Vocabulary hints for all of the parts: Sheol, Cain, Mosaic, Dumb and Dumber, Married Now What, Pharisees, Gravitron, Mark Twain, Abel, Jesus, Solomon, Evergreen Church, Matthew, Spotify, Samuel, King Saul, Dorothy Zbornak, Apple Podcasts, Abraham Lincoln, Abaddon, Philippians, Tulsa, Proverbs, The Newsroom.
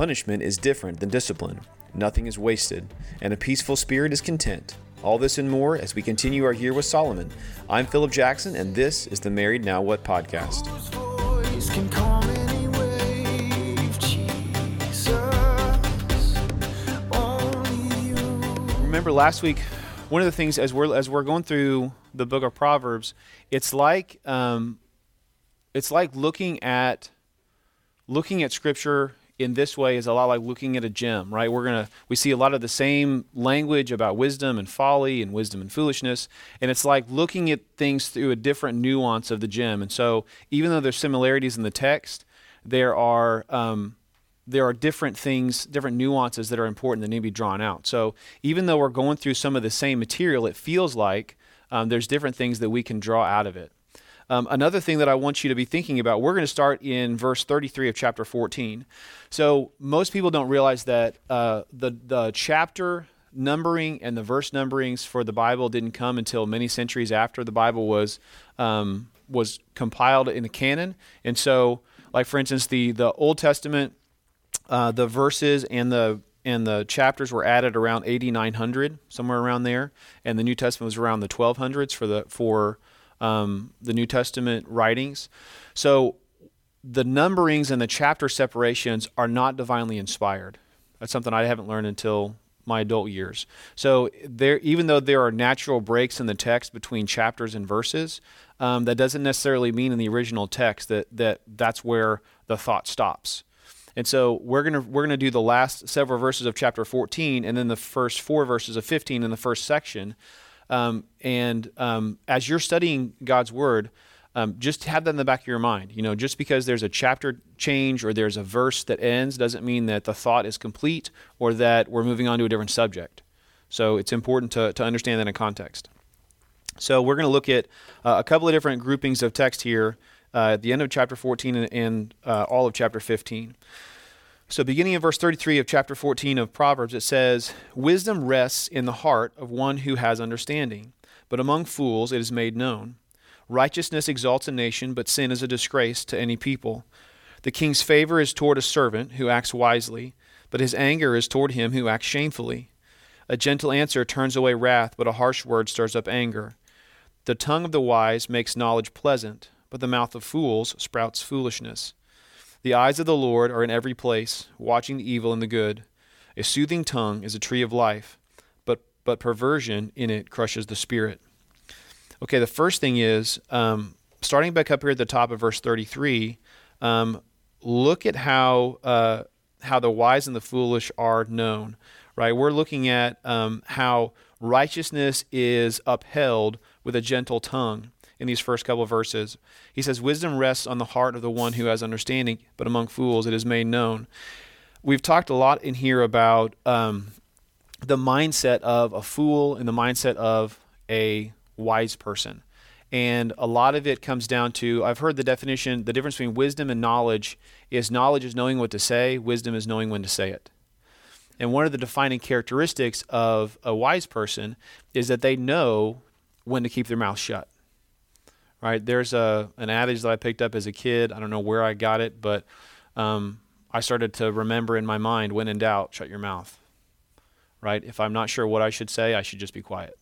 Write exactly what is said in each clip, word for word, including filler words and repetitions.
Punishment is different than discipline. Nothing is wasted, and a peaceful spirit is content. All this and more as we continue our year with Solomon. I'm Philip Jackson, and this is the Married Now What podcast. Remember last week, one of the things as we're as we're going through the book of Proverbs, it's like um, it's like looking at looking at Scripture. In this way is a lot like looking at a gem, right? We're gonna we see a lot of the same language about wisdom and folly and wisdom and foolishness, and it's like looking at things through a different nuance of the gem. And so, even though there's similarities in the text, there are um, there are different things, different nuances that are important that need to be drawn out. So, even though we're going through some of the same material, it feels like um, there's different things that we can draw out of it. Um, another thing that I want you to be thinking about, we're going to start in verse thirty-three of chapter fourteen. So most people don't realize that uh, the, the chapter numbering and the verse numberings for the Bible didn't come until many centuries after the Bible was um, was compiled in the canon. And so, like for instance, the the Old Testament, uh, the verses and the and the chapters were added around eighty-nine hundred, somewhere around there, and the New Testament was around the twelve hundreds for the for Um, the New Testament writings. So the numberings and the chapter separations are not divinely inspired. That's something I haven't learned until my adult years. So there, even though there are natural breaks in the text between chapters and verses, um, that doesn't necessarily mean in the original text that, that that's where the thought stops. And so we're gonna we're gonna do the last several verses of chapter fourteen, and then the first four verses of fifteen in the first section. Um, and um, as you're studying God's Word, um, just have that in the back of your mind. You know, just because there's a chapter change or there's a verse that ends doesn't mean that the thought is complete or that we're moving on to a different subject. So it's important to, to understand that in context. So we're going to look at uh, a couple of different groupings of text here uh, at the end of chapter fourteen and, and uh, all of chapter fifteen. So beginning in verse thirty-three of chapter fourteen of Proverbs, it says, "Wisdom rests in the heart of one who has understanding, but among fools it is made known. Righteousness exalts a nation, but sin is a disgrace to any people. The king's favor is toward a servant who acts wisely, but his anger is toward him who acts shamefully. A gentle answer turns away wrath, but a harsh word stirs up anger. The tongue of the wise makes knowledge pleasant, but the mouth of fools sprouts foolishness. The eyes of the Lord are in every place, watching the evil and the good. A soothing tongue is a tree of life, but but perversion in it crushes the spirit." Okay, the first thing is, um, starting back up here at the top of verse thirty-three, um, look at how uh, how the wise and the foolish are known. Right, we're looking at um, how righteousness is upheld with a gentle tongue. In these first couple of verses, he says, "Wisdom rests on the heart of the one who has understanding, but among fools it is made known." We've talked a lot in here about um, the mindset of a fool and the mindset of a wise person. And a lot of it comes down to, I've heard the definition, the difference between wisdom and knowledge is knowledge is knowing what to say, wisdom is knowing when to say it. And one of the defining characteristics of a wise person is that they know when to keep their mouth shut. Right, there's a an adage that I picked up as a kid. I don't know where I got it, but um, I started to remember in my mind, when in doubt, shut your mouth. Right? If I'm not sure what I should say, I should just be quiet.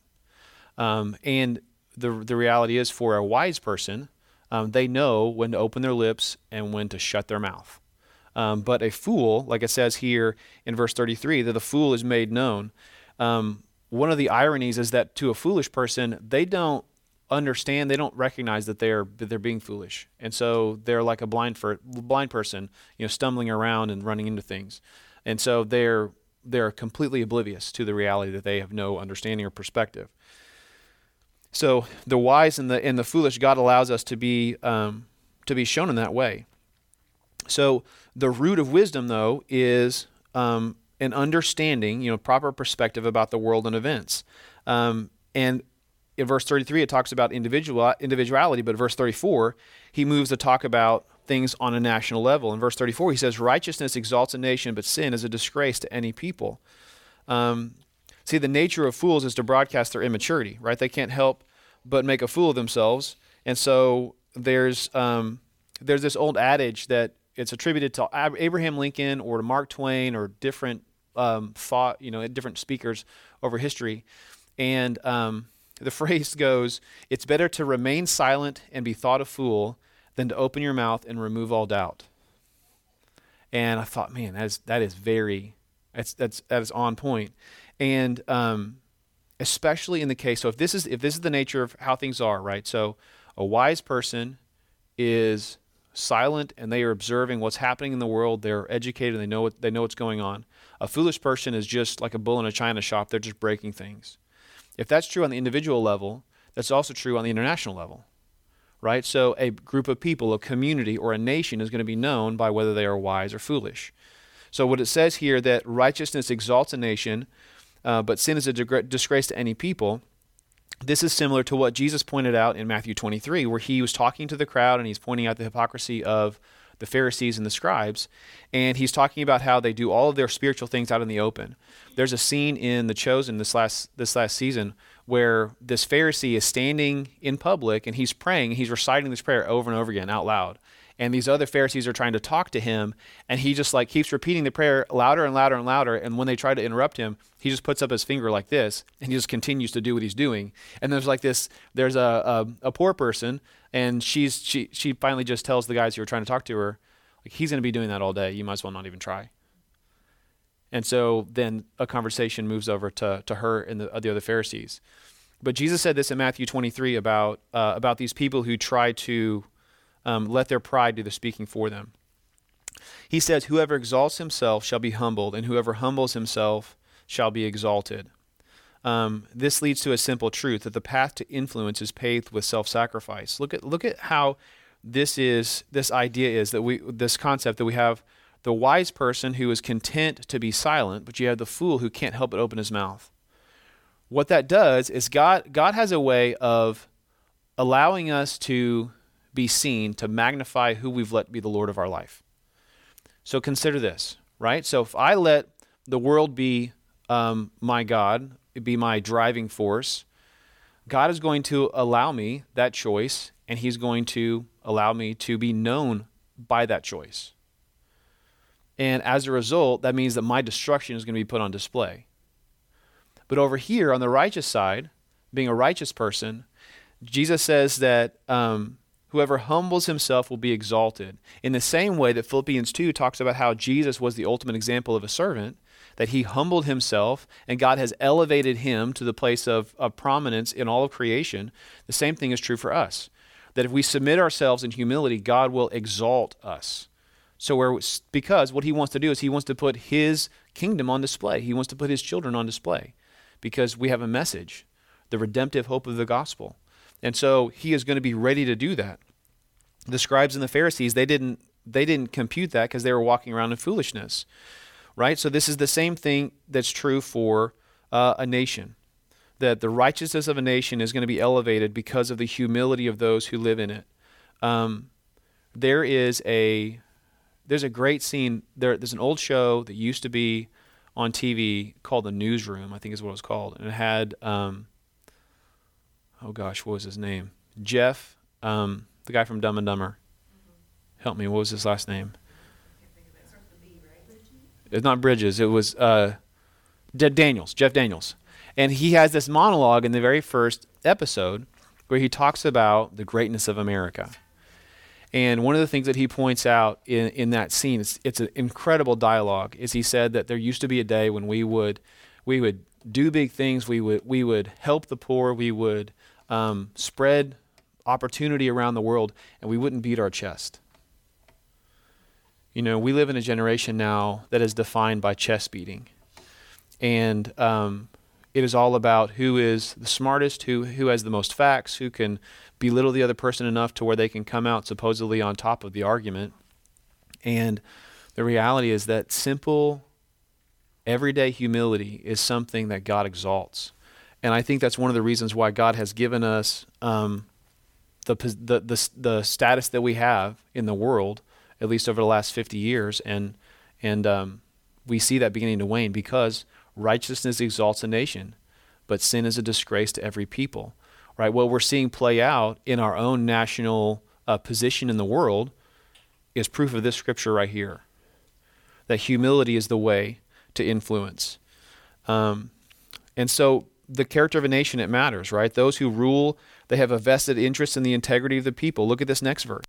Um, and the the reality is, for a wise person, um, they know when to open their lips and when to shut their mouth. Um, but a fool, like it says here in verse thirty-three, that the fool is made known. Um, one of the ironies is that to a foolish person, they don't understand, they don't recognize that they're they're being foolish, and so they're like a blind for blind person, you know, stumbling around and running into things, and so they're they're completely oblivious to the reality that they have no understanding or perspective. So the wise and the and the foolish, God allows us to be um, to be shown in that way. So the root of wisdom, though, is um, an understanding, you know, proper perspective about the world and events, um, and. In verse thirty-three, it talks about individual individuality, but in verse thirty-four, he moves to talk about things on a national level. In verse thirty-four, he says, "Righteousness exalts a nation, but sin is a disgrace to any people." Um, see, the nature of fools is to broadcast their immaturity, right? They can't help but make a fool of themselves, and so there's um, there's this old adage that it's attributed to Abraham Lincoln or to Mark Twain or different um, thought, you know, different speakers over history. And um, the phrase goes, "It's better to remain silent and be thought a fool than to open your mouth and remove all doubt." And I thought, man, that is that is very, that's that's that is on point. And um, especially in the case, so if this is if this is the nature of how things are, right? So a wise person is silent and they are observing what's happening in the world. They're educated. And they know what, they know what's going on. A foolish person is just like a bull in a china shop. They're just breaking things. If that's true on the individual level, that's also true on the international level, right? So a group of people, a community, or a nation is going to be known by whether they are wise or foolish. So what it says here, that righteousness exalts a nation, uh, but sin is a dig- disgrace to any people. This is similar to what Jesus pointed out in Matthew twenty-three, where he was talking to the crowd and he's pointing out the hypocrisy of the Pharisees and the scribes. And he's talking about how they do all of their spiritual things out in the open. There's a scene in The Chosen this last this last season where this Pharisee is standing in public and he's praying. He's reciting this prayer over and over again out loud. And these other Pharisees are trying to talk to him, and he just like keeps repeating the prayer louder and louder and louder. And when they try to interrupt him, he just puts up his finger like this, and he just continues to do what he's doing. And there's like this, there's a a, a poor person, and she's she she finally just tells the guys who are trying to talk to her, like, he's going to be doing that all day. You might as well not even try. And so then a conversation moves over to to her and the, the other Pharisees. But Jesus said this in Matthew twenty-three about uh, about these people who try to Um, let their pride do the speaking for them. He says, "Whoever exalts himself shall be humbled, and whoever humbles himself shall be exalted." Um, this leads to a simple truth, that the path to influence is paved with self-sacrifice. Look at look at how this is this idea is that we this concept that we have the wise person who is content to be silent, but you have the fool who can't help but open his mouth. What that does is God God has a way of allowing us to be seen, to magnify who we've let be the Lord of our life. So consider this, right? So if I let the world be um, my God, be my driving force, God is going to allow me that choice, and he's going to allow me to be known by that choice. And as a result, that means that my destruction is going to be put on display. But over here on the righteous side, being a righteous person, Jesus says that um, whoever humbles himself will be exalted. In the same way that Philippians two talks about how Jesus was the ultimate example of a servant, that he humbled himself and God has elevated him to the place of, of prominence in all of creation, the same thing is true for us. That if we submit ourselves in humility, God will exalt us. So we're, because what he wants to do is he wants to put his kingdom on display. He wants to put his children on display because we have a message, the redemptive hope of the gospel. And so he is going to be ready to do that. The scribes and the Pharisees, they didn't they didn't compute that because they were walking around in foolishness, right? So this is the same thing that's true for uh, a nation, that the righteousness of a nation is going to be elevated because of the humility of those who live in it. Um, there is a there's a great scene. There, there's an old show that used to be on T V called The Newsroom, I think is what it was called, and it had. Um, Oh gosh, what was his name? Jeff, um, the guy from Dumb and Dumber. Mm-hmm. Help me, what was his last name? I can't think of it. It starts with a B, right? Bridges? It's not Bridges, it was uh, Jeff Daniels, Jeff Daniels. And he has this monologue in the very first episode where he talks about the greatness of America. And one of the things that he points out in, in that scene, it's, it's an incredible dialogue, is he said that there used to be a day when we would we would do big things, we would we would help the poor, we would Um, spread opportunity around the world, and we wouldn't beat our chest. You know, we live in a generation now that is defined by chest beating, and um, it is all about who is the smartest, who who has the most facts, who can belittle the other person enough to where they can come out supposedly on top of the argument. And the reality is that simple, everyday humility is something that God exalts. And I think that's one of the reasons why God has given us um, the, the the the status that we have in the world, at least over the last fifty years, and and um, we see that beginning to wane because righteousness exalts a nation, but sin is a disgrace to every people. Right? What we're seeing play out in our own national uh, position in the world is proof of this scripture right here, that humility is the way to influence. Um, and so the character of a nation, it matters, right? Those who rule, they have a vested interest in the integrity of the people. Look at this next verse.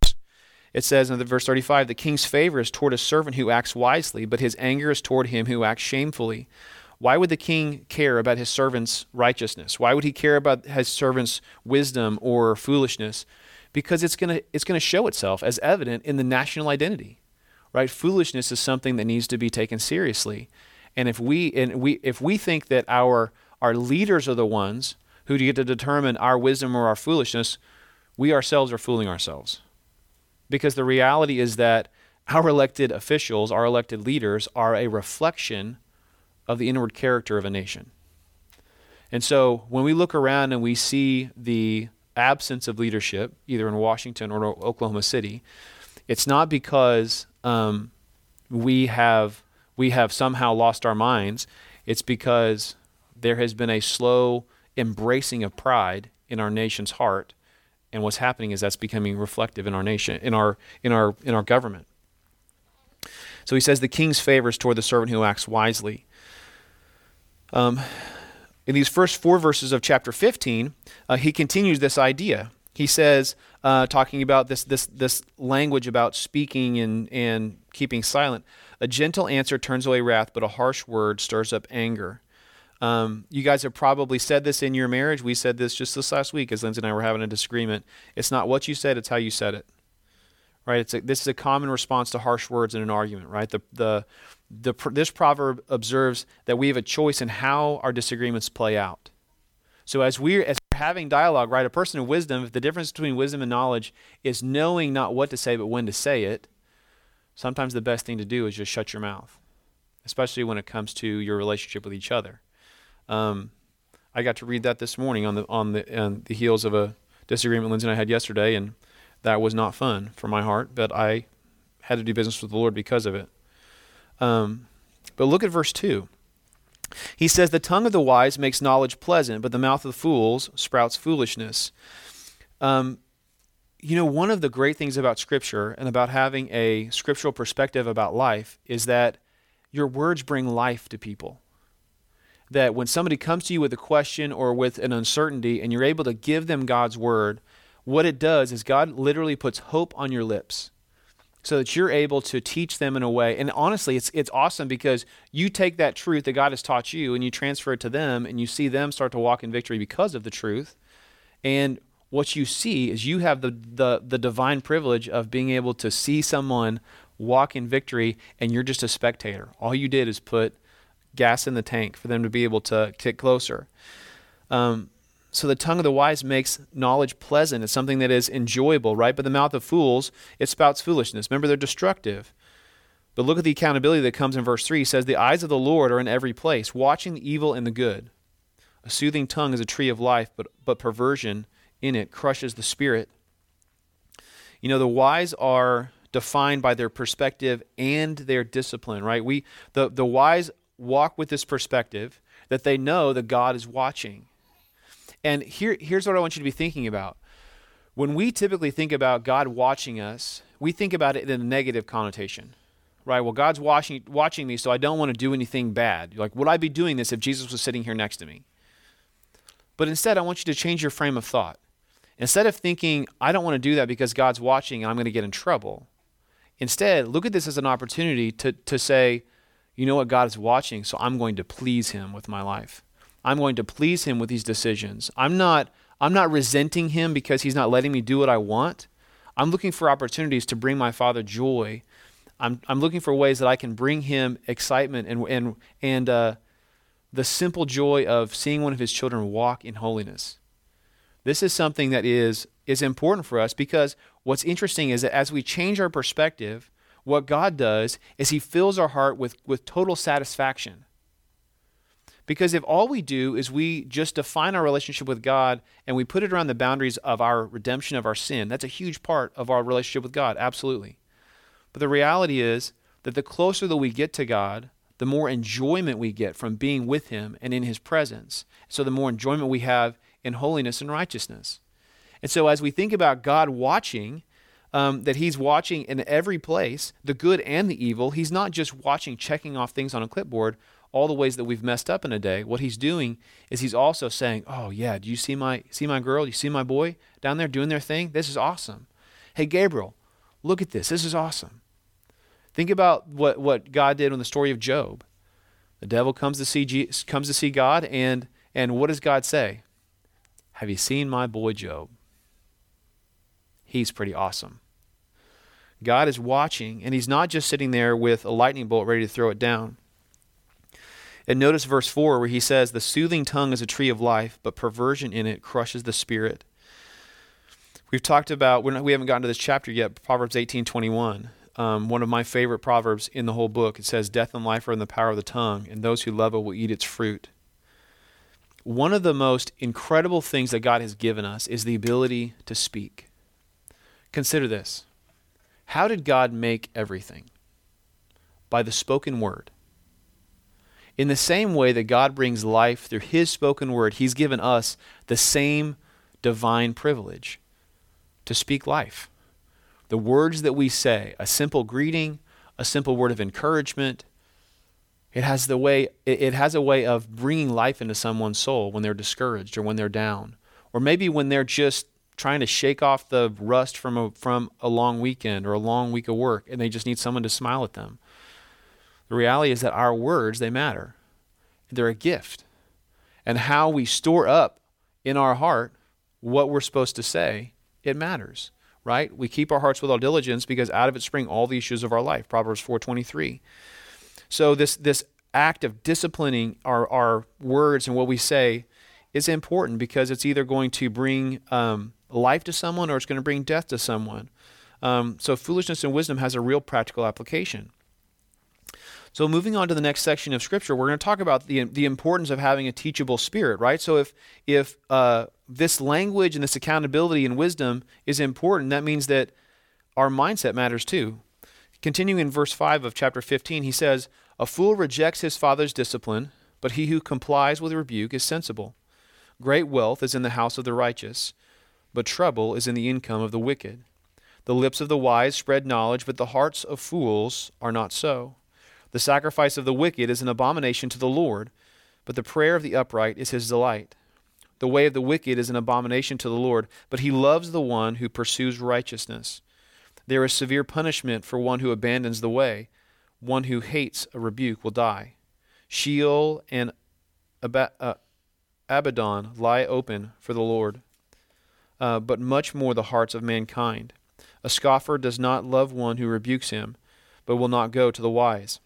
It says in the verse thirty-five, the king's favor is toward a servant who acts wisely, but his anger is toward him who acts shamefully. Why would the king care about his servant's righteousness? Why would he care about his servant's wisdom or foolishness? Because it's going to it's going to show itself as evident in the national identity, right? Foolishness is something that needs to be taken seriously. And if we and we if we think that our our leaders are the ones who get to determine our wisdom or our foolishness, we ourselves are fooling ourselves. Because the reality is that our elected officials, our elected leaders, are a reflection of the inward character of a nation. And so when we look around and we see the absence of leadership, either in Washington or Oklahoma City, it's not because um, we have we have somehow lost our minds. It's because there has been a slow embracing of pride in our nation's heart. And what's happening is that's becoming reflective in our nation, in our in our in our government. So he says the king's favor is toward the servant who acts wisely. Um, in these first four verses of chapter fifteen, uh, he continues this idea. He says, uh, talking about this this this language about speaking and and keeping silent. A gentle answer turns away wrath, but a harsh word stirs up anger. Um, you guys have probably said this in your marriage. We said this just this last week as Lindsay and I were having a disagreement. It's not what you said, it's how you said it, right? It's a, this is a common response to harsh words in an argument, right? The, the, the, this proverb observes that we have a choice in how our disagreements play out. So as we're, as we're having dialogue, right, a person of wisdom, if the difference between wisdom and knowledge is knowing not what to say but when to say it, sometimes the best thing to do is just shut your mouth, especially when it comes to your relationship with each other. Um, I got to read that this morning on the on the on the heels of a disagreement Lindsay and I had yesterday, and that was not fun for my heart, but I had to do business with the Lord because of it. Um, but look at verse two. He says, the tongue of the wise makes knowledge pleasant, but the mouth of the fools sprouts foolishness. Um, you know, one of the great things about Scripture and about having a scriptural perspective about life is that your words bring life to people. That when somebody comes to you with a question or with an uncertainty and you're able to give them God's word, what it does is God literally puts hope on your lips so that you're able to teach them in a way. And honestly, it's it's awesome because you take that truth that God has taught you and you transfer it to them and you see them start to walk in victory because of the truth. And what you see is you have the the, the divine privilege of being able to see someone walk in victory and you're just a spectator. All you did is put gas in the tank for them to be able to get closer. Um, so the tongue of the wise makes knowledge pleasant. It's something that is enjoyable, right? But the mouth of fools, it spouts foolishness. Remember, they're destructive. But look at the accountability that comes in verse three. It says, the eyes of the Lord are in every place, watching the evil and the good. A soothing tongue is a tree of life, but, but perversion in it crushes the spirit. You know, the wise are defined by their perspective and their discipline, right? We the the wise walk with this perspective that they know that God is watching. And here, here's what I want you to be thinking about. When we typically think about God watching us, we think about it in a negative connotation, right? Well, God's watching, watching me, so I don't want to do anything bad. Like, would I be doing this if Jesus was sitting here next to me? But instead, I want you to change your frame of thought. Instead of thinking, I don't want to do that because God's watching and I'm going to get in trouble. Instead, look at this as an opportunity to, to say, you know what, God is watching, so I'm going to please him with my life. I'm going to please him with these decisions. I'm not I'm not resenting him because he's not letting me do what I want. I'm looking for opportunities to bring my Father joy. I'm I'm looking for ways that I can bring him excitement and and and uh, the simple joy of seeing one of his children walk in holiness. This is something that is is important for us because what's interesting is that as we change our perspective, what God does is he fills our heart with, with total satisfaction. Because if all we do is we just define our relationship with God and we put it around the boundaries of our redemption of our sin, that's a huge part of our relationship with God, absolutely. But the reality is that the closer that we get to God, the more enjoyment we get from being with him and in his presence. So the more enjoyment we have in holiness and righteousness. And so as we think about God watching, um, that he's watching in every place, the good and the evil. He's not just watching, checking off things on a clipboard, all the ways that we've messed up in a day. What he's doing is he's also saying, oh yeah, do you see my see my girl? You see my boy down there doing their thing? This is awesome. Hey, Gabriel, look at this. This is awesome. Think about what, what God did in the story of Job. The devil comes to see Jesus, comes to see God, and and what does God say? Have you seen my boy Job? He's pretty awesome. God is watching, and he's not just sitting there with a lightning bolt ready to throw it down. And notice verse four where he says, the soothing tongue is a tree of life, but perversion in it crushes the spirit. We've talked about, we're not, we haven't gotten to this chapter yet, Proverbs eighteen twenty-one. Um, one of my favorite proverbs in the whole book. It says, death and life are in the power of the tongue, and those who love it will eat its fruit. One of the most incredible things that God has given us is the ability to speak. Consider this. How did God make everything? By the spoken word. In the same way that God brings life through his spoken word, he's given us the same divine privilege to speak life. The words that we say, a simple greeting, a simple word of encouragement, it has the way it has a way of bringing life into someone's soul when they're discouraged or when they're down, or maybe when they're just trying to shake off the rust from a, from a long weekend or a long week of work, and they just need someone to smile at them. The reality is that our words, they matter. They're a gift. And how we store up in our heart what we're supposed to say, it matters. Right? We keep our hearts with all diligence because out of it spring all the issues of our life. Proverbs four twenty-three. So this this act of disciplining our, our words and what we say is important because it's either going to bring um, life to someone or it's going to bring death to someone. Um, so foolishness and wisdom has a real practical application. So moving on to the next section of Scripture, we're going to talk about the the importance of having a teachable spirit, right? So if if uh, this language and this accountability and wisdom is important, that means that our mindset matters too. Continuing in verse five of chapter fifteen, he says, a fool rejects his father's discipline, but he who complies with rebuke is sensible. Great wealth is in the house of the righteous, but trouble is in the income of the wicked. The lips of the wise spread knowledge, but the hearts of fools are not so. The sacrifice of the wicked is an abomination to the Lord, but the prayer of the upright is his delight. The way of the wicked is an abomination to the Lord, but he loves the one who pursues righteousness. There is severe punishment for one who abandons the way. One who hates a rebuke will die. Sheol and Ab- uh, Abaddon lie open for the Lord, uh, but much more the hearts of mankind. A scoffer does not love one who rebukes him, but will not go to the wise.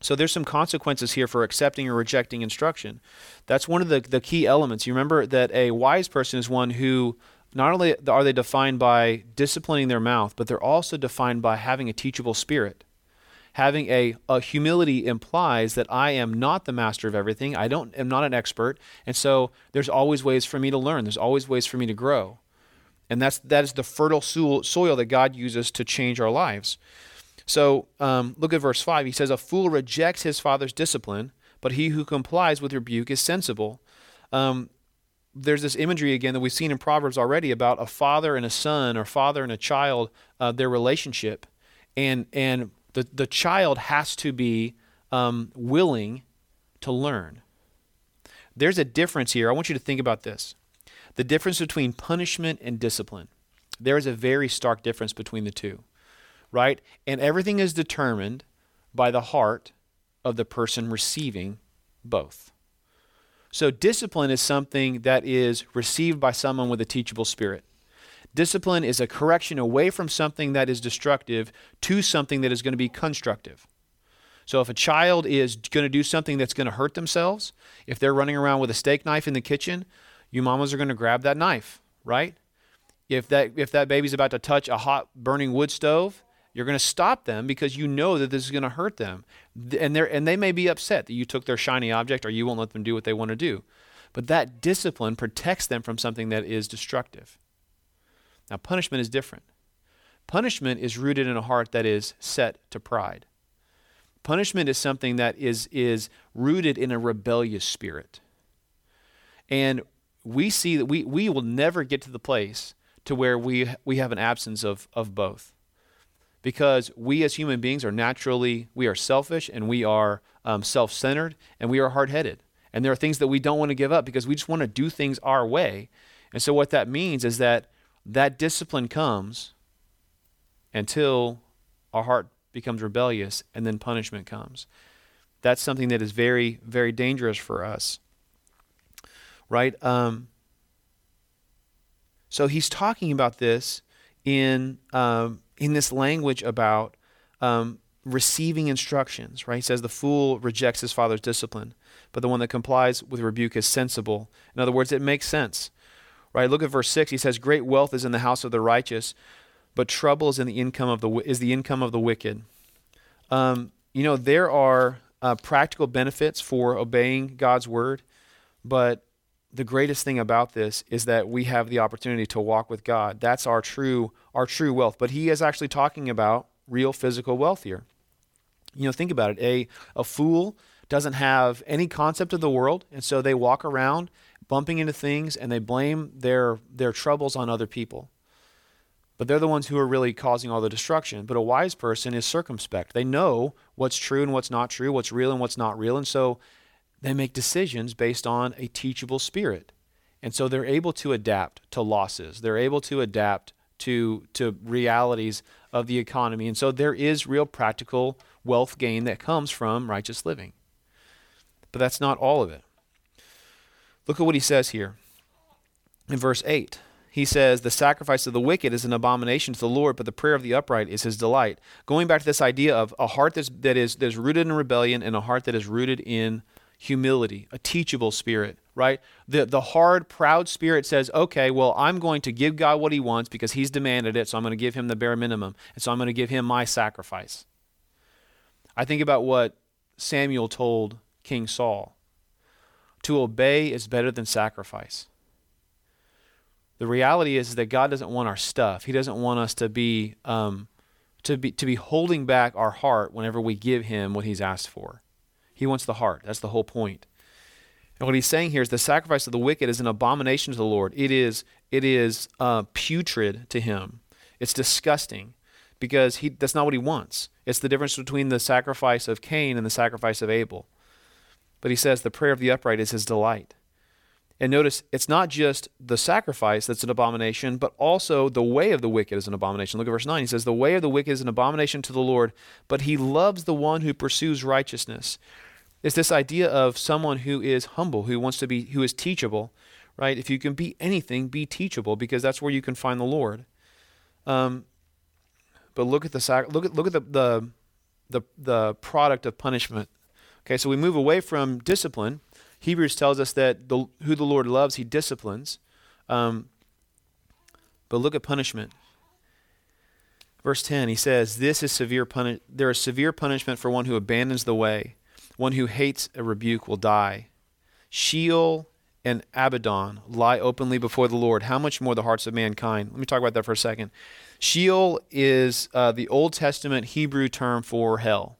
So there's some consequences here for accepting or rejecting instruction. That's one of the, the key elements. You remember that a wise person is one who not only are they defined by disciplining their mouth, but they're also defined by having a teachable spirit. Having a, a humility implies that I am not the master of everything. I don't am not an expert. And so there's always ways for me to learn. There's always ways for me to grow. And that's that is the fertile soil that God uses to change our lives. So um, look at verse five. He says, a fool rejects his father's discipline, but he who complies with rebuke is sensible. Um, there's this imagery again that we've seen in Proverbs already about a father and a son or father and a child, uh, their relationship. And and the, the child has to be um, willing to learn. There's a difference here. I want you to think about this. The difference between punishment and discipline. There is a very stark difference between the two. Right? And everything is determined by the heart of the person receiving both. So discipline is something that is received by someone with a teachable spirit. Discipline is a correction away from something that is destructive to something that is going to be constructive. So if a child is going to do something that's going to hurt themselves, if they're running around with a steak knife in the kitchen, you mamas are going to grab that knife, right? If that if that baby's about to touch a hot burning wood stove, you're going to stop them because you know that this is going to hurt them. And they and they may be upset that you took their shiny object or you won't let them do what they want to do. But that discipline protects them from something that is destructive. Now, punishment is different. Punishment is rooted in a heart that is set to pride. Punishment is something that is, is rooted in a rebellious spirit. And we see that we, we will never get to the place to where we we have an absence of of both. Because we as human beings are naturally, we are selfish and we are um, self-centered and we are hard-headed. And there are things that we don't want to give up because we just want to do things our way. And so what that means is that that discipline comes until our heart becomes rebellious and then punishment comes. That's something that is very, very dangerous for us, right? Um, so he's talking about this in... Um, in this language about um, receiving instructions, right? He says, the fool rejects his father's discipline, but the one that complies with rebuke is sensible. In other words, it makes sense, right? Look at verse six. He says, great wealth is in the house of the righteous, but trouble is in the income of the is the income of the wicked. Um, you know, there are uh, practical benefits for obeying God's word, but the greatest thing about this is that we have the opportunity to walk with God. That's our true, our true wealth. But he is actually talking about real physical wealth here. You know, think about it. A, a fool doesn't have any concept of the world, and so they walk around bumping into things, and they blame their, their troubles on other people. But they're the ones who are really causing all the destruction. But a wise person is circumspect. They know what's true and what's not true, what's real and what's not real, and so they make decisions based on a teachable spirit. And so they're able to adapt to losses. They're able to adapt to, to realities of the economy. And so there is real practical wealth gain that comes from righteous living. But that's not all of it. Look at what he says here in verse eight. He says, the sacrifice of the wicked is an abomination to the Lord, but the prayer of the upright is his delight. Going back to this idea of a heart that's, that is that's rooted in rebellion and a heart that is rooted in humility, a teachable spirit, right? The the hard, proud spirit says, okay, well, I'm going to give God what he wants because he's demanded it, so I'm going to give him the bare minimum, and so I'm going to give him my sacrifice. I think about what Samuel told King Saul. To obey is better than sacrifice. The reality is that God doesn't want our stuff. He doesn't want us to be um, to be to be holding back our heart whenever we give him what he's asked for. He wants the heart. That's the whole point. And what he's saying here is the sacrifice of the wicked is an abomination to the Lord. It is it is uh, putrid to him. It's disgusting because he that's not what he wants. It's the difference between the sacrifice of Cain and the sacrifice of Abel. But he says the prayer of the upright is his delight. And notice it's not just the sacrifice that's an abomination, but also the way of the wicked is an abomination. Look at verse nine. He says, the way of the wicked is an abomination to the Lord, but he loves the one who pursues righteousness. It's this idea of someone who is humble, who wants to be, who is teachable, right? If you can be anything, be teachable, because that's where you can find the Lord. Um, but look at the sac- look at look at the, the the the product of punishment. Okay, so we move away from discipline. Hebrews tells us that the, who the Lord loves, he disciplines. Um, but look at punishment. Verse ten, he says, "This is severe puni- there is severe punishment for one who abandons the way. One who hates a rebuke will die. Sheol and Abaddon lie openly before the Lord. How much more the hearts of mankind?" Let me talk about that for a second. Sheol is uh, the Old Testament Hebrew term for hell.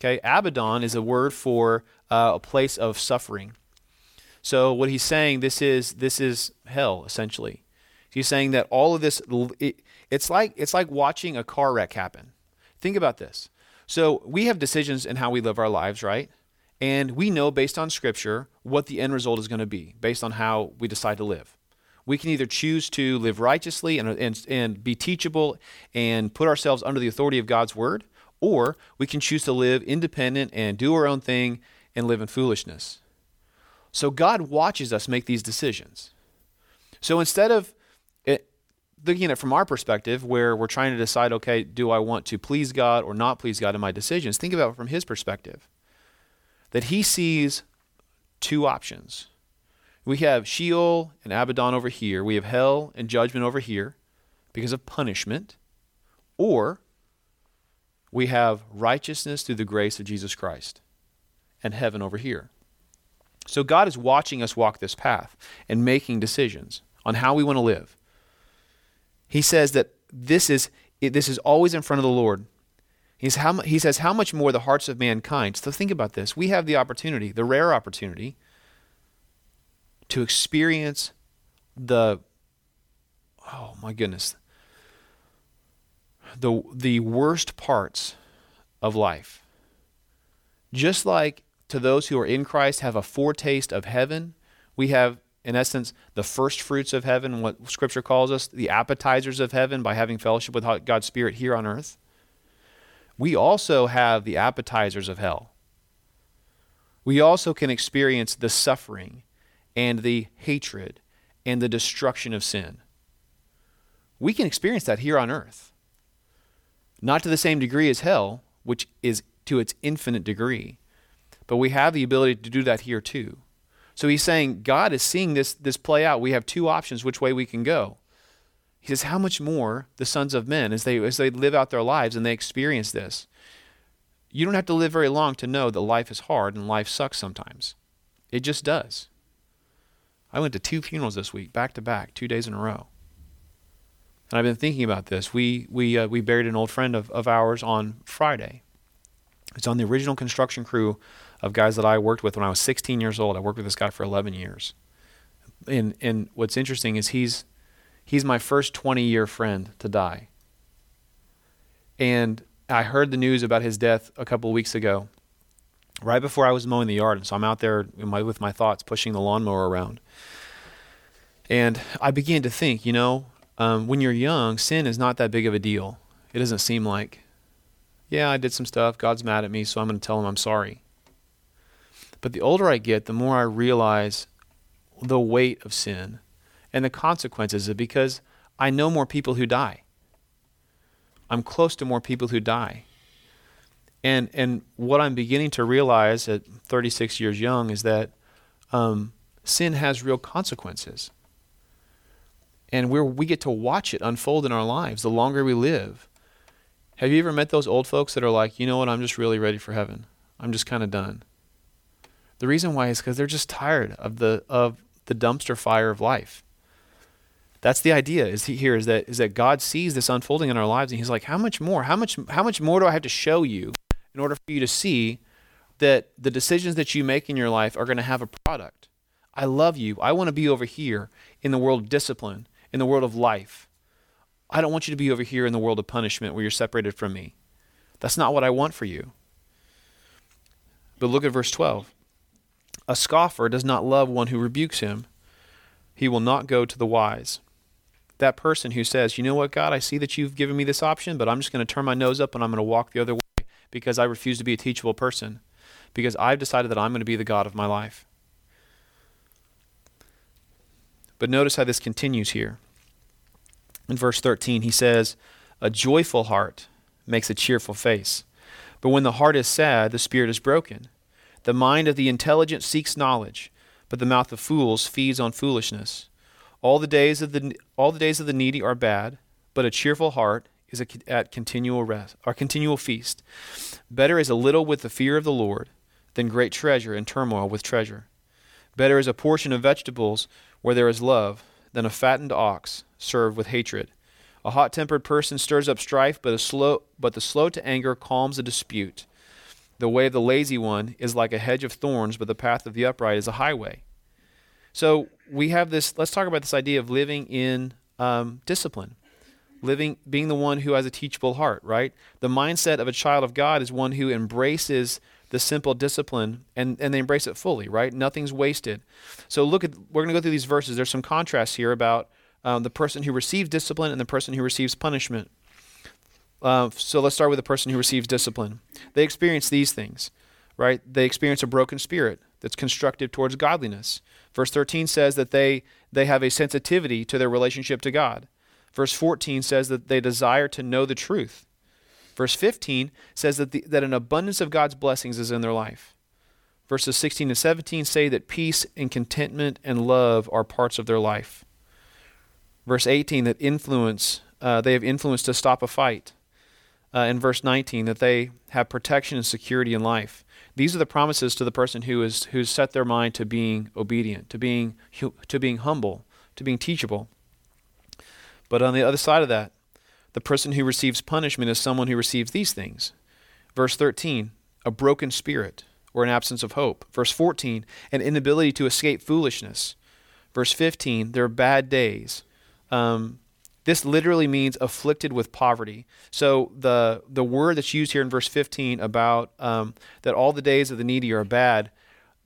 Okay, Abaddon is a word for Uh, a place of suffering. So what he's saying, this is this is hell essentially. He's saying that all of this, it, it's like it's like watching a car wreck happen. Think about this. So we have decisions in how we live our lives, right? And we know based on Scripture what the end result is going to be based on how we decide to live. We can either choose to live righteously and and, and be teachable and put ourselves under the authority of God's word, or we can choose to live independent and do our own thing and live in foolishness. So God watches us make these decisions. So instead of it, looking at it from our perspective, where we're trying to decide, okay, do I want to please God or not please God in my decisions? Think about it from his perspective, that he sees two options. We have Sheol and Abaddon over here. We have hell and judgment over here because of punishment. Or we have righteousness through the grace of Jesus Christ and heaven over here. So God is watching us walk this path and making decisions on how we want to live. He says that this is this is always in front of the Lord. He says, how, he says, how much more the hearts of mankind. So think about this. We have the opportunity, the rare opportunity, to experience the oh my goodness, the the worst parts of life. Just like to those who are in Christ have a foretaste of heaven, we have, in essence, the first fruits of heaven, what Scripture calls us, the appetizers of heaven by having fellowship with God's Spirit here on earth. We also have the appetizers of hell. We also can experience the suffering and the hatred and the destruction of sin. We can experience that here on earth. Not to the same degree as hell, which is to its infinite degree, but we have the ability to do that here too. So he's saying God is seeing this, this play out. We have two options which way we can go. He says, how much more the sons of men as they, as they live out their lives and they experience this. You don't have to live very long to know that life is hard and life sucks sometimes. It just does. I went to two funerals this week, back to back, two days in a row. And I've been thinking about this. We we uh, we buried an old friend of, of ours on Friday. It's on the original construction crew of guys that I worked with when I was sixteen years old. I worked with this guy for eleven years. And and what's interesting is he's he's my first twenty-year friend to die. And I heard the news about his death a couple of weeks ago, right before I was mowing the yard. And so I'm out there in my, with my thoughts, pushing the lawnmower around. And I began to think, you know, um, when you're young, sin is not that big of a deal. It doesn't seem like, yeah, I did some stuff. God's mad at me, so I'm going to tell him I'm sorry. But the older I get, the more I realize the weight of sin and the consequences of it, because I know more people who die. I'm close to more people who die. And and what I'm beginning to realize at thirty-six years young is that um, sin has real consequences. And we're, we get to watch it unfold in our lives the longer we live. Have you ever met those old folks that are like, you know what, I'm just really ready for heaven. I'm just kind of done. The reason why is because they're just tired of the of the dumpster fire of life. That's the idea is here is that is that God sees this unfolding in our lives and he's like, how much more? How much how much more do I have to show you in order for you to see that the decisions that you make in your life are going to have a product? I love you. I want to be over here in the world of discipline, in the world of life. I don't want you to be over here in the world of punishment where you're separated from me. That's not what I want for you. But look at verse twelve. A scoffer does not love one who rebukes him. He will not go to the wise. That person who says, you know what, God, I see that you've given me this option, but I'm just going to turn my nose up and I'm going to walk the other way because I refuse to be a teachable person, because I've decided that I'm going to be the God of my life. But notice how this continues here. In verse thirteen, he says, a joyful heart makes a cheerful face, but when the heart is sad, the spirit is broken. The mind of the intelligent seeks knowledge, but the mouth of fools feeds on foolishness. All the days of the all the days of the needy are bad, but a cheerful heart is a, at continual rest, or continual feast. Better is a little with the fear of the Lord than great treasure and turmoil with treasure. Better is a portion of vegetables where there is love than a fattened ox served with hatred. A hot-tempered person stirs up strife, but a slow but the slow to anger calms a dispute. The way of the lazy one is like a hedge of thorns, but the path of the upright is a highway. So we have this, let's talk about this idea of living in um, discipline, living, being the one who has a teachable heart, right? The mindset of a child of God is one who embraces the simple discipline and, and they embrace it fully, right? Nothing's wasted. So look at, we're going to go through these verses. There's some contrasts here about um, the person who receives discipline and the person who receives punishment. Uh, so let's start with the person who receives discipline. They experience these things, right? They experience a broken spirit that's constructive towards godliness. Verse thirteen says that they, they have a sensitivity to their relationship to God. Verse fourteen says that they desire to know the truth. Verse fifteen says that, the, that an abundance of God's blessings is in their life. Verses sixteen and seventeen say that peace and contentment and love are parts of their life. Verse eighteen, that influence, uh, they have influence to stop a fight. Uh, in verse nineteen, that they have protection and security in life. These are the promises to the person who is who's set their mind to being obedient, to being hu- to being humble, to being teachable. But on the other side of that, the person who receives punishment is someone who receives these things. Verse thirteen, a broken spirit or an absence of hope. Verse fourteen, an inability to escape foolishness. Verse fifteen, their bad days. Um, This literally means afflicted with poverty. So the the word that's used here in verse fifteen about um, that all the days of the needy are bad,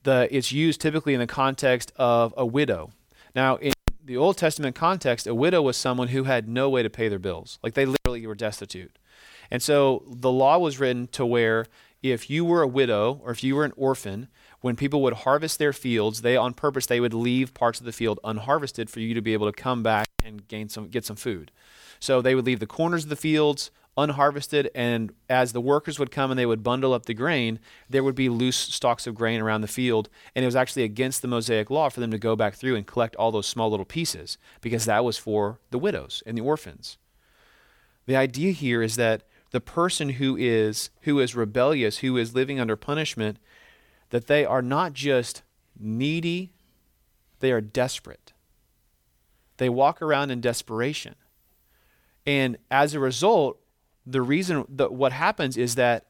the it's used typically in the context of a widow. Now, in the Old Testament context, a widow was someone who had no way to pay their bills. Like, they literally were destitute. And so the law was written to where if you were a widow or if you were an orphan, when people would harvest their fields, they on purpose, they would leave parts of the field unharvested for you to be able to come back and gain some, get some food. So they would leave the corners of the fields unharvested, and as the workers would come and they would bundle up the grain, there would be loose stalks of grain around the field, and it was actually against the Mosaic law for them to go back through and collect all those small little pieces, because that was for the widows and the orphans. The idea here is that the person who is who is rebellious, who is living under punishment, that they are not just needy, they are desperate. They walk around in desperation. And as a result, the reason that what happens is that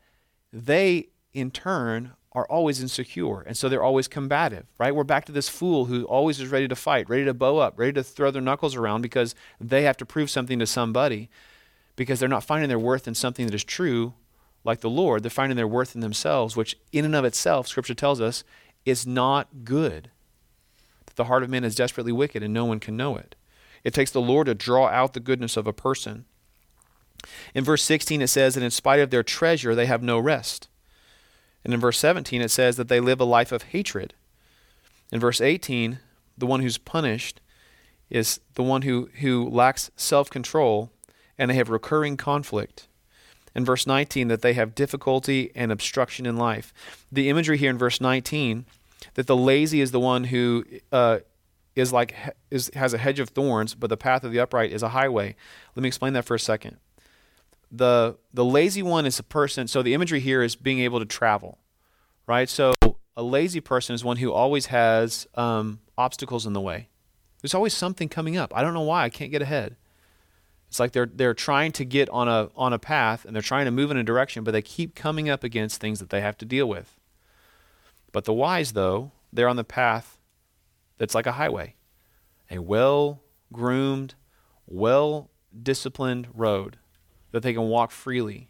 they, in turn, are always insecure. And so they're always combative, right? We're back to this fool who always is ready to fight, ready to bow up, ready to throw their knuckles around because they have to prove something to somebody, because they're not finding their worth in something that is true like the Lord. They're finding their worth in themselves, which in and of itself, Scripture tells us, is not good. That the heart of man is desperately wicked and no one can know it. It takes the Lord to draw out the goodness of a person. In verse sixteen, it says that in spite of their treasure, they have no rest. And in verse seventeen, it says that they live a life of hatred. In verse eighteen, the one who's punished is the one who, who lacks self-control, and they have recurring conflict. In verse nineteen, that they have difficulty and obstruction in life. The imagery here in verse nineteen, that the lazy is the one who uh, is like is, has a hedge of thorns, but the path of the upright is a highway. Let me explain that for a second. The the lazy one is a person, so the imagery here is being able to travel, right? So a lazy person is one who always has um, obstacles in the way. There's always something coming up. I don't know why, I can't get ahead. It's like they're they're trying to get on a on a path and they're trying to move in a direction, but they keep coming up against things that they have to deal with. But the wise, though, they're on the path that's like a highway, a well-groomed, well-disciplined road that they can walk freely.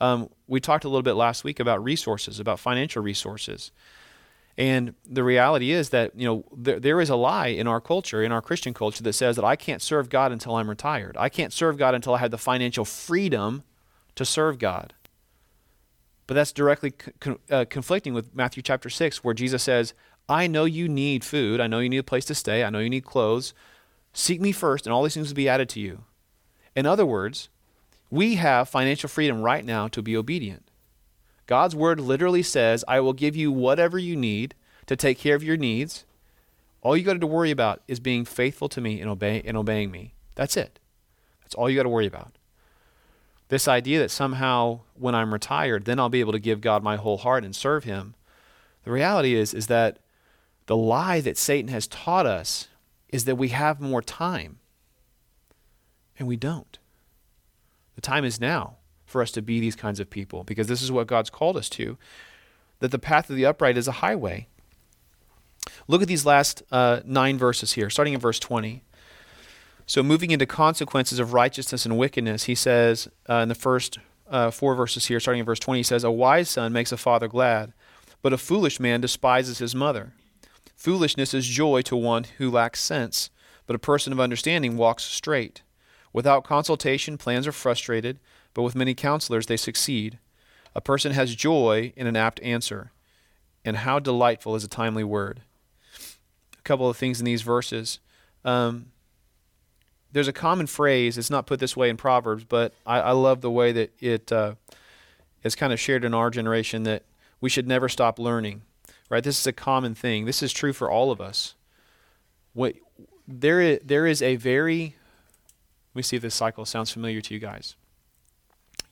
Um, we talked a little bit last week about resources, about financial resources. And the reality is that, you know, there, there is a lie in our culture, in our Christian culture, that says that I can't serve God until I'm retired. I can't serve God until I have the financial freedom to serve God. But that's directly con- uh, conflicting with Matthew chapter six, where Jesus says, I know you need food. I know you need a place to stay. I know you need clothes. Seek me first, and all these things will be added to you. In other words, we have financial freedom right now to be obedient. God's word literally says, I will give you whatever you need to take care of your needs. All you got to worry about is being faithful to me and, obey, and obeying me. That's it. That's all you got to worry about. This idea that somehow when I'm retired, then I'll be able to give God my whole heart and serve him. The reality is, is that the lie that Satan has taught us is that we have more time, and we don't. The time is now for us to be these kinds of people, because this is what God's called us to, that the path of the upright is a highway. Look at these last uh, nine verses here, starting in verse twenty. So moving into consequences of righteousness and wickedness, he says uh, in the first uh, four verses here, starting in verse twenty, he says, a wise son makes a father glad, but a foolish man despises his mother. Foolishness is joy to one who lacks sense, but a person of understanding walks straight. Without consultation, plans are frustrated, but with many counselors they succeed. A person has joy in an apt answer, and how delightful is a timely word. A couple of things in these verses. Um, there's a common phrase, it's not put this way in Proverbs, but I, I love the way that it uh, is kind of shared in our generation, that we should never stop learning, right? This is a common thing. This is true for all of us. What, there is, there is a very, let me see if this cycle sounds familiar to you guys.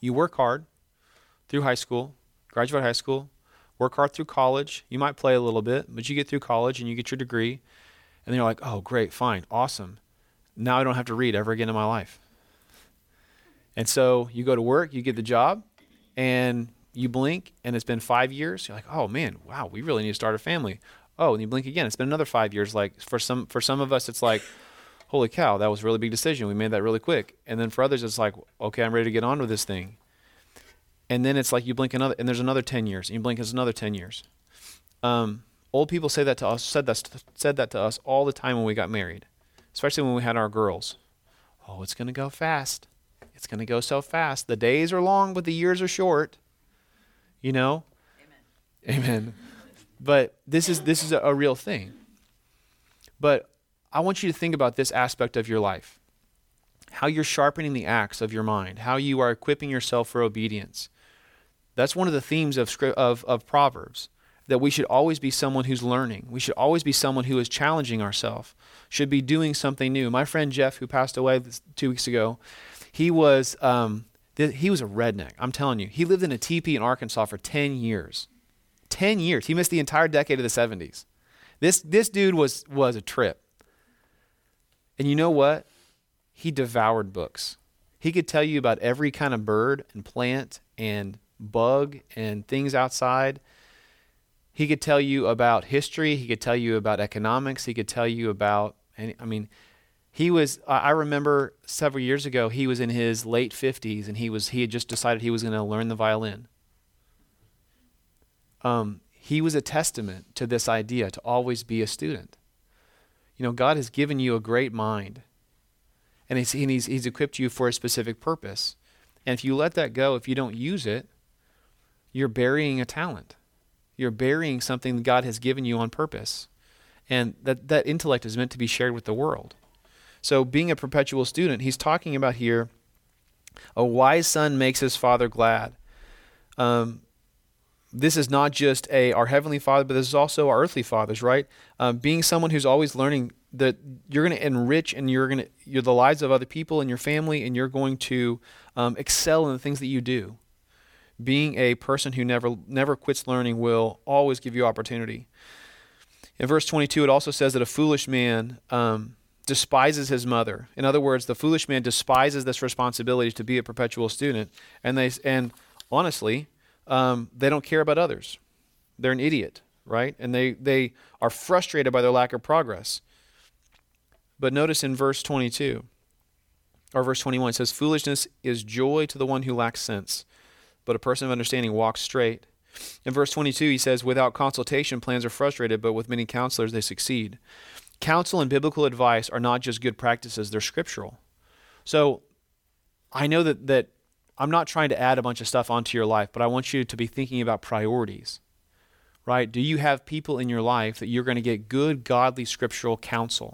You work hard through high school, graduate high school, work hard through college. You might play a little bit, but you get through college and you get your degree. And then you're like, oh, great, fine, awesome. Now I don't have to read ever again in my life. And so you go to work, you get the job, and you blink, and it's been five years. You're like, oh, man, wow, we really need to start a family. Oh, and you blink again. It's been another five years. Like for some, for some of us, it's like, holy cow, that was a really big decision. We made that really quick. And then for others, it's like, okay, I'm ready to get on with this thing. And then it's like you blink another, and there's another ten years. And you blink, it's another ten years. Um, old people say that to us, said that, said that to us all the time when we got married, especially when we had our girls. Oh, it's going to go fast. It's going to go so fast. The days are long, but the years are short. You know? Amen. Amen. But this is this is a, a real thing. But I want you to think about this aspect of your life, how you're sharpening the axe of your mind, how you are equipping yourself for obedience. That's one of the themes of of, of Proverbs, that we should always be someone who's learning. We should always be someone who is challenging ourselves, should be doing something new. My friend Jeff, who passed away two weeks ago, he was um, th- he was a redneck. I'm telling you, he lived in a teepee in Arkansas for ten years. ten years. He missed the entire decade of the seventies. This this dude was was a trip. And you know what? He devoured books. He could tell you about every kind of bird and plant and bug and things outside. He could tell you about history. He could tell you about economics. He could tell you about, any, I mean, he was, I remember several years ago, he was in his late fifties and he was he had just decided he was going to learn the violin. Um, he was a testament to this idea to always be a student. You know, God has given you a great mind, and he's, and he's, he's equipped you for a specific purpose. And if you let that go, if you don't use it, you're burying a talent. You're burying something that God has given you on purpose. And that, that intellect is meant to be shared with the world. So being a perpetual student, he's talking about here, a wise son makes his father glad. Um, This is not just a our heavenly father, but this is also our earthly fathers, right? Um, being someone who's always learning, that you're going to enrich and you're going to you're the lives of other people and your family, and you're going to um, excel in the things that you do. Being a person who never never quits learning will always give you opportunity. In verse twenty-two, it also says that a foolish man um, despises his mother. In other words, the foolish man despises this responsibility to be a perpetual student, and they and honestly. Um, they don't care about others. They're an idiot, right? And they, they are frustrated by their lack of progress. But notice in verse twenty-two, or verse twenty-one, it says, foolishness is joy to the one who lacks sense, but a person of understanding walks straight. In verse twenty-two, he says, without consultation, plans are frustrated, but with many counselors, they succeed. Counsel and biblical advice are not just good practices, they're scriptural. So I know that that I'm not trying to add a bunch of stuff onto your life, but I want you to be thinking about priorities, right? Do you have people in your life that you're going to get good, godly, scriptural counsel?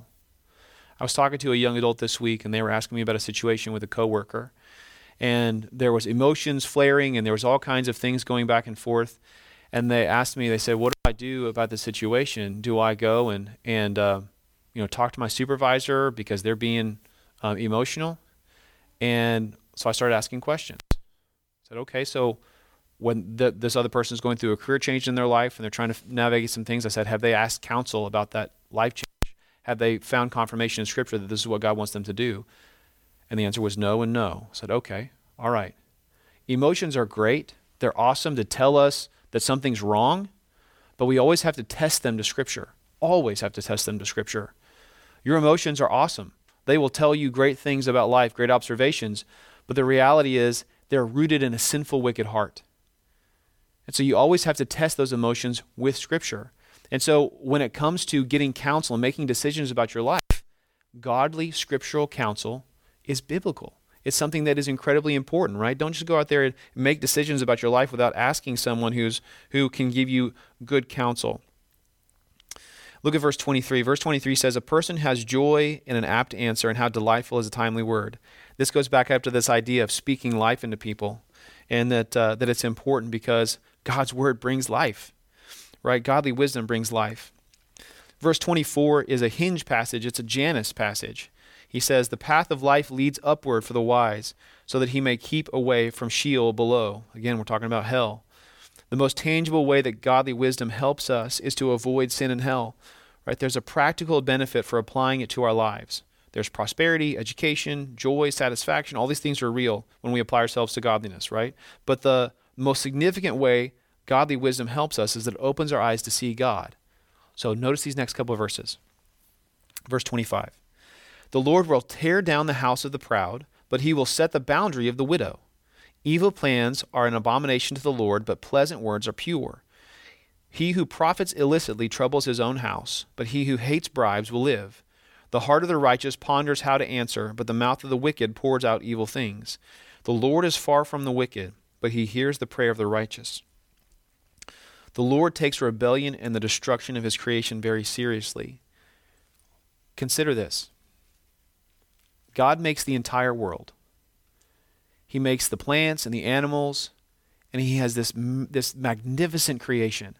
I was talking to a young adult this week, and they were asking me about a situation with a coworker, and there was emotions flaring, and there was all kinds of things going back and forth, and they asked me, they said, what do I do about this situation? Do I go and, and uh, you know, talk to my supervisor because they're being um, emotional? And so I started asking questions. I said, okay, so when the, this other person is going through a career change in their life and they're trying to navigate some things, I said, have they asked counsel about that life change? Have they found confirmation in Scripture that this is what God wants them to do? And the answer was no and no. I said, okay, all right. Emotions are great. They're awesome to tell us that something's wrong, but we always have to test them to Scripture. Always have to test them to Scripture. Your emotions are awesome. They will tell you great things about life, great observations, but the reality is they're rooted in a sinful, wicked heart. And so you always have to test those emotions with Scripture. And so when it comes to getting counsel and making decisions about your life, godly scriptural counsel is biblical. It's something that is incredibly important, right? Don't just go out there and make decisions about your life without asking someone who's who can give you good counsel. Look at verse twenty-three. Verse twenty-three says, a person has joy in an apt answer, and how delightful is a timely word. This goes back up to this idea of speaking life into people, and that uh, that it's important because God's word brings life, right? Godly wisdom brings life. Verse twenty-four is a hinge passage. It's a Janus passage. He says, the path of life leads upward for the wise, so that he may keep away from Sheol below. Again, we're talking about hell. The most tangible way that godly wisdom helps us is to avoid sin and hell, right? There's a practical benefit for applying it to our lives. There's prosperity, education, joy, satisfaction. All these things are real when we apply ourselves to godliness, right? But the most significant way godly wisdom helps us is that it opens our eyes to see God. So notice these next couple of verses. Verse twenty-five. The Lord will tear down the house of the proud, but he will set the boundary of the widow. Evil plans are an abomination to the Lord, but pleasant words are pure. He who profits illicitly troubles his own house, but he who hates bribes will live. The heart of the righteous ponders how to answer, but the mouth of the wicked pours out evil things. The Lord is far from the wicked, but he hears the prayer of the righteous. The Lord takes rebellion and the destruction of his creation very seriously. Consider this. God makes the entire world. He makes the plants and the animals, and he has this, this magnificent creation.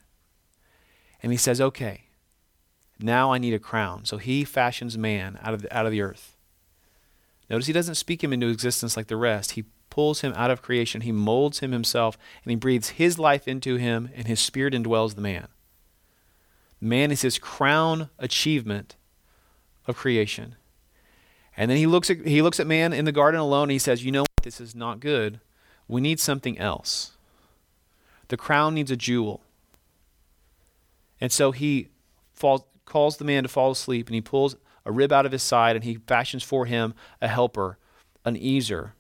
And he says, okay, now I need a crown. So he fashions man out of the, out of the earth. Notice he doesn't speak him into existence like the rest. He pulls him out of creation. He molds him himself, and he breathes his life into him, and his spirit indwells the man. Man is his crown achievement of creation. And then he looks at, he looks at man in the garden alone, and he says, you know what, this is not good. We need something else. The crown needs a jewel. And so he falls, calls the man to fall asleep, and he pulls a rib out of his side, and he fashions for him a helper, an easer,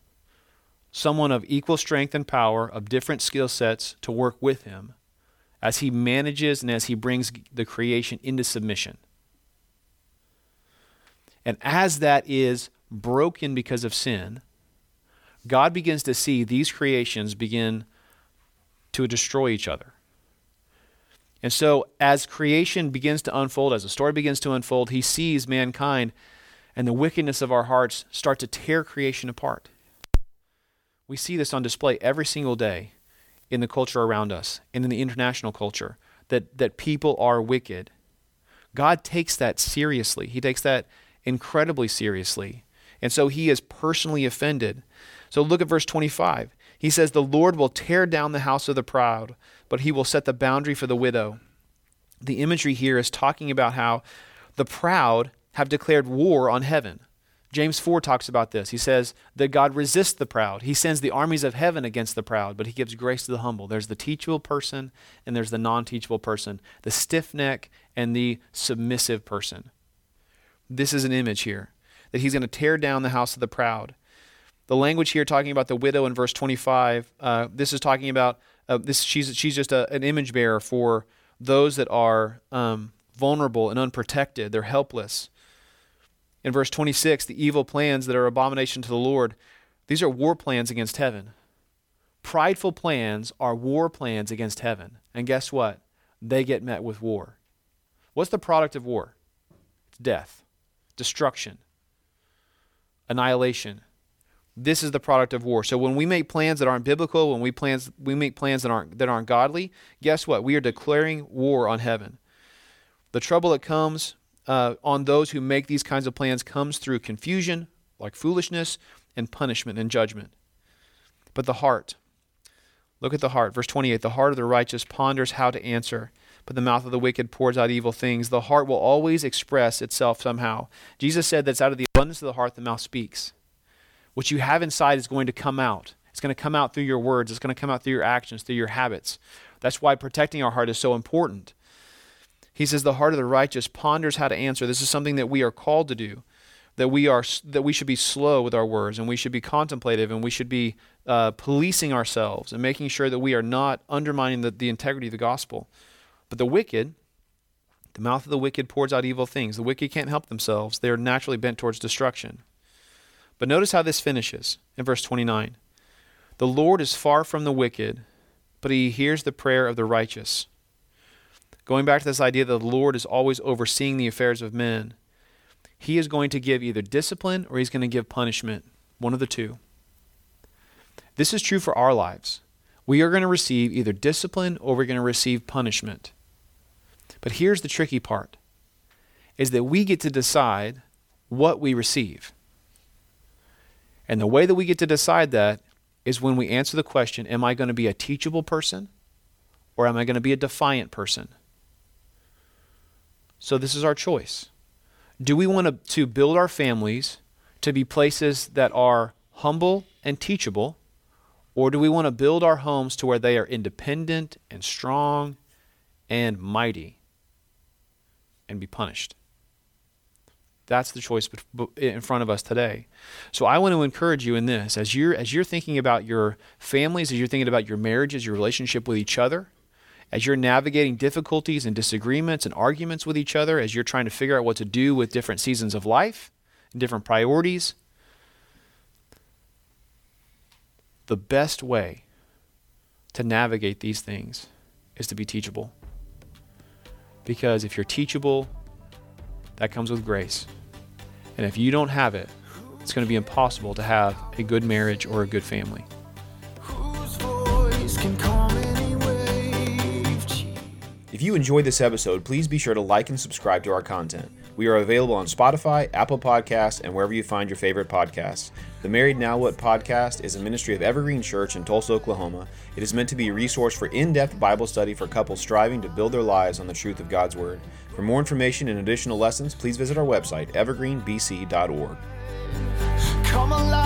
someone of equal strength and power, of different skill sets to work with him as he manages and as he brings the creation into submission. And as that is broken because of sin, God begins to see these creations begin to destroy each other. And so as creation begins to unfold, as the story begins to unfold, he sees mankind and the wickedness of our hearts start to tear creation apart. We see this on display every single day in the culture around us and in the international culture, that, that people are wicked. God takes that seriously. He takes that incredibly seriously. And so he is personally offended. So look at verse twenty-five. He says, the Lord will tear down the house of the proud, but he will set the boundary for the widow. The imagery here is talking about how the proud have declared war on heaven. James four talks about this. He says that God resists the proud. He sends the armies of heaven against the proud, but he gives grace to the humble. There's the teachable person and there's the non-teachable person, the stiff neck and the submissive person. This is an image here, that he's going to tear down the house of the proud. The language here talking about the widow in verse twenty-five, uh, this is talking about, uh, this. she's she's just a, an image bearer for those that are um, vulnerable and unprotected. They're helpless. In verse twenty-six, the evil plans that are abomination to the Lord, these are war plans against heaven. Prideful plans are war plans against heaven. And guess what? They get met with war. What's the product of war? It's death, destruction, annihilation. This is the product of war. So when we make plans that aren't biblical, when we plans we make plans that aren't that aren't godly, guess what? We are declaring war on heaven. The trouble that comes uh, on those who make these kinds of plans comes through confusion, like foolishness, and punishment and judgment. But the heart, look at the heart. Verse twenty-eight, the heart of the righteous ponders how to answer, but the mouth of the wicked pours out evil things. The heart will always express itself somehow. Jesus said that's out of the abundance of the heart, the mouth speaks. What you have inside is going to come out. It's going to come out through your words. It's going to come out through your actions, through your habits. That's why protecting our heart is so important. He says the heart of the righteous ponders how to answer. This is something that we are called to do, that we are that we should be slow with our words, and we should be contemplative, and we should be uh, policing ourselves and making sure that we are not undermining the, the integrity of the gospel. But the wicked, the mouth of the wicked pours out evil things. The wicked can't help themselves. They are naturally bent towards destruction. But notice how this finishes in verse twenty-nine. The Lord is far from the wicked, but he hears the prayer of the righteous. Going back to this idea that the Lord is always overseeing the affairs of men, he is going to give either discipline or he's going to give punishment, one of the two. This is true for our lives. We are going to receive either discipline or we're going to receive punishment. But here's the tricky part, is that we get to decide what we receive. And the way that we get to decide that is when we answer the question, am I going to be a teachable person or am I going to be a defiant person? So this is our choice. Do we want to, to build our families to be places that are humble and teachable, or do we want to build our homes to where they are independent and strong and mighty and be punished? That's the choice in front of us today. So I want to encourage you in this. As you're, as you're thinking about your families, as you're thinking about your marriages, your relationship with each other, as you're navigating difficulties and disagreements and arguments with each other, as you're trying to figure out what to do with different seasons of life and different priorities, the best way to navigate these things is to be teachable. Because if you're teachable, that comes with grace. And if you don't have it, it's going to be impossible to have a good marriage or a good family. If you enjoyed this episode, please be sure to like and subscribe to our content. We are available on Spotify, Apple Podcasts, and wherever you find your favorite podcasts. The Married Now What podcast is a ministry of Evergreen Church in Tulsa, Oklahoma. It is meant to be a resource for in-depth Bible study for couples striving to build their lives on the truth of God's Word. For more information and additional lessons, please visit our website, evergreen b c dot org. Come alive.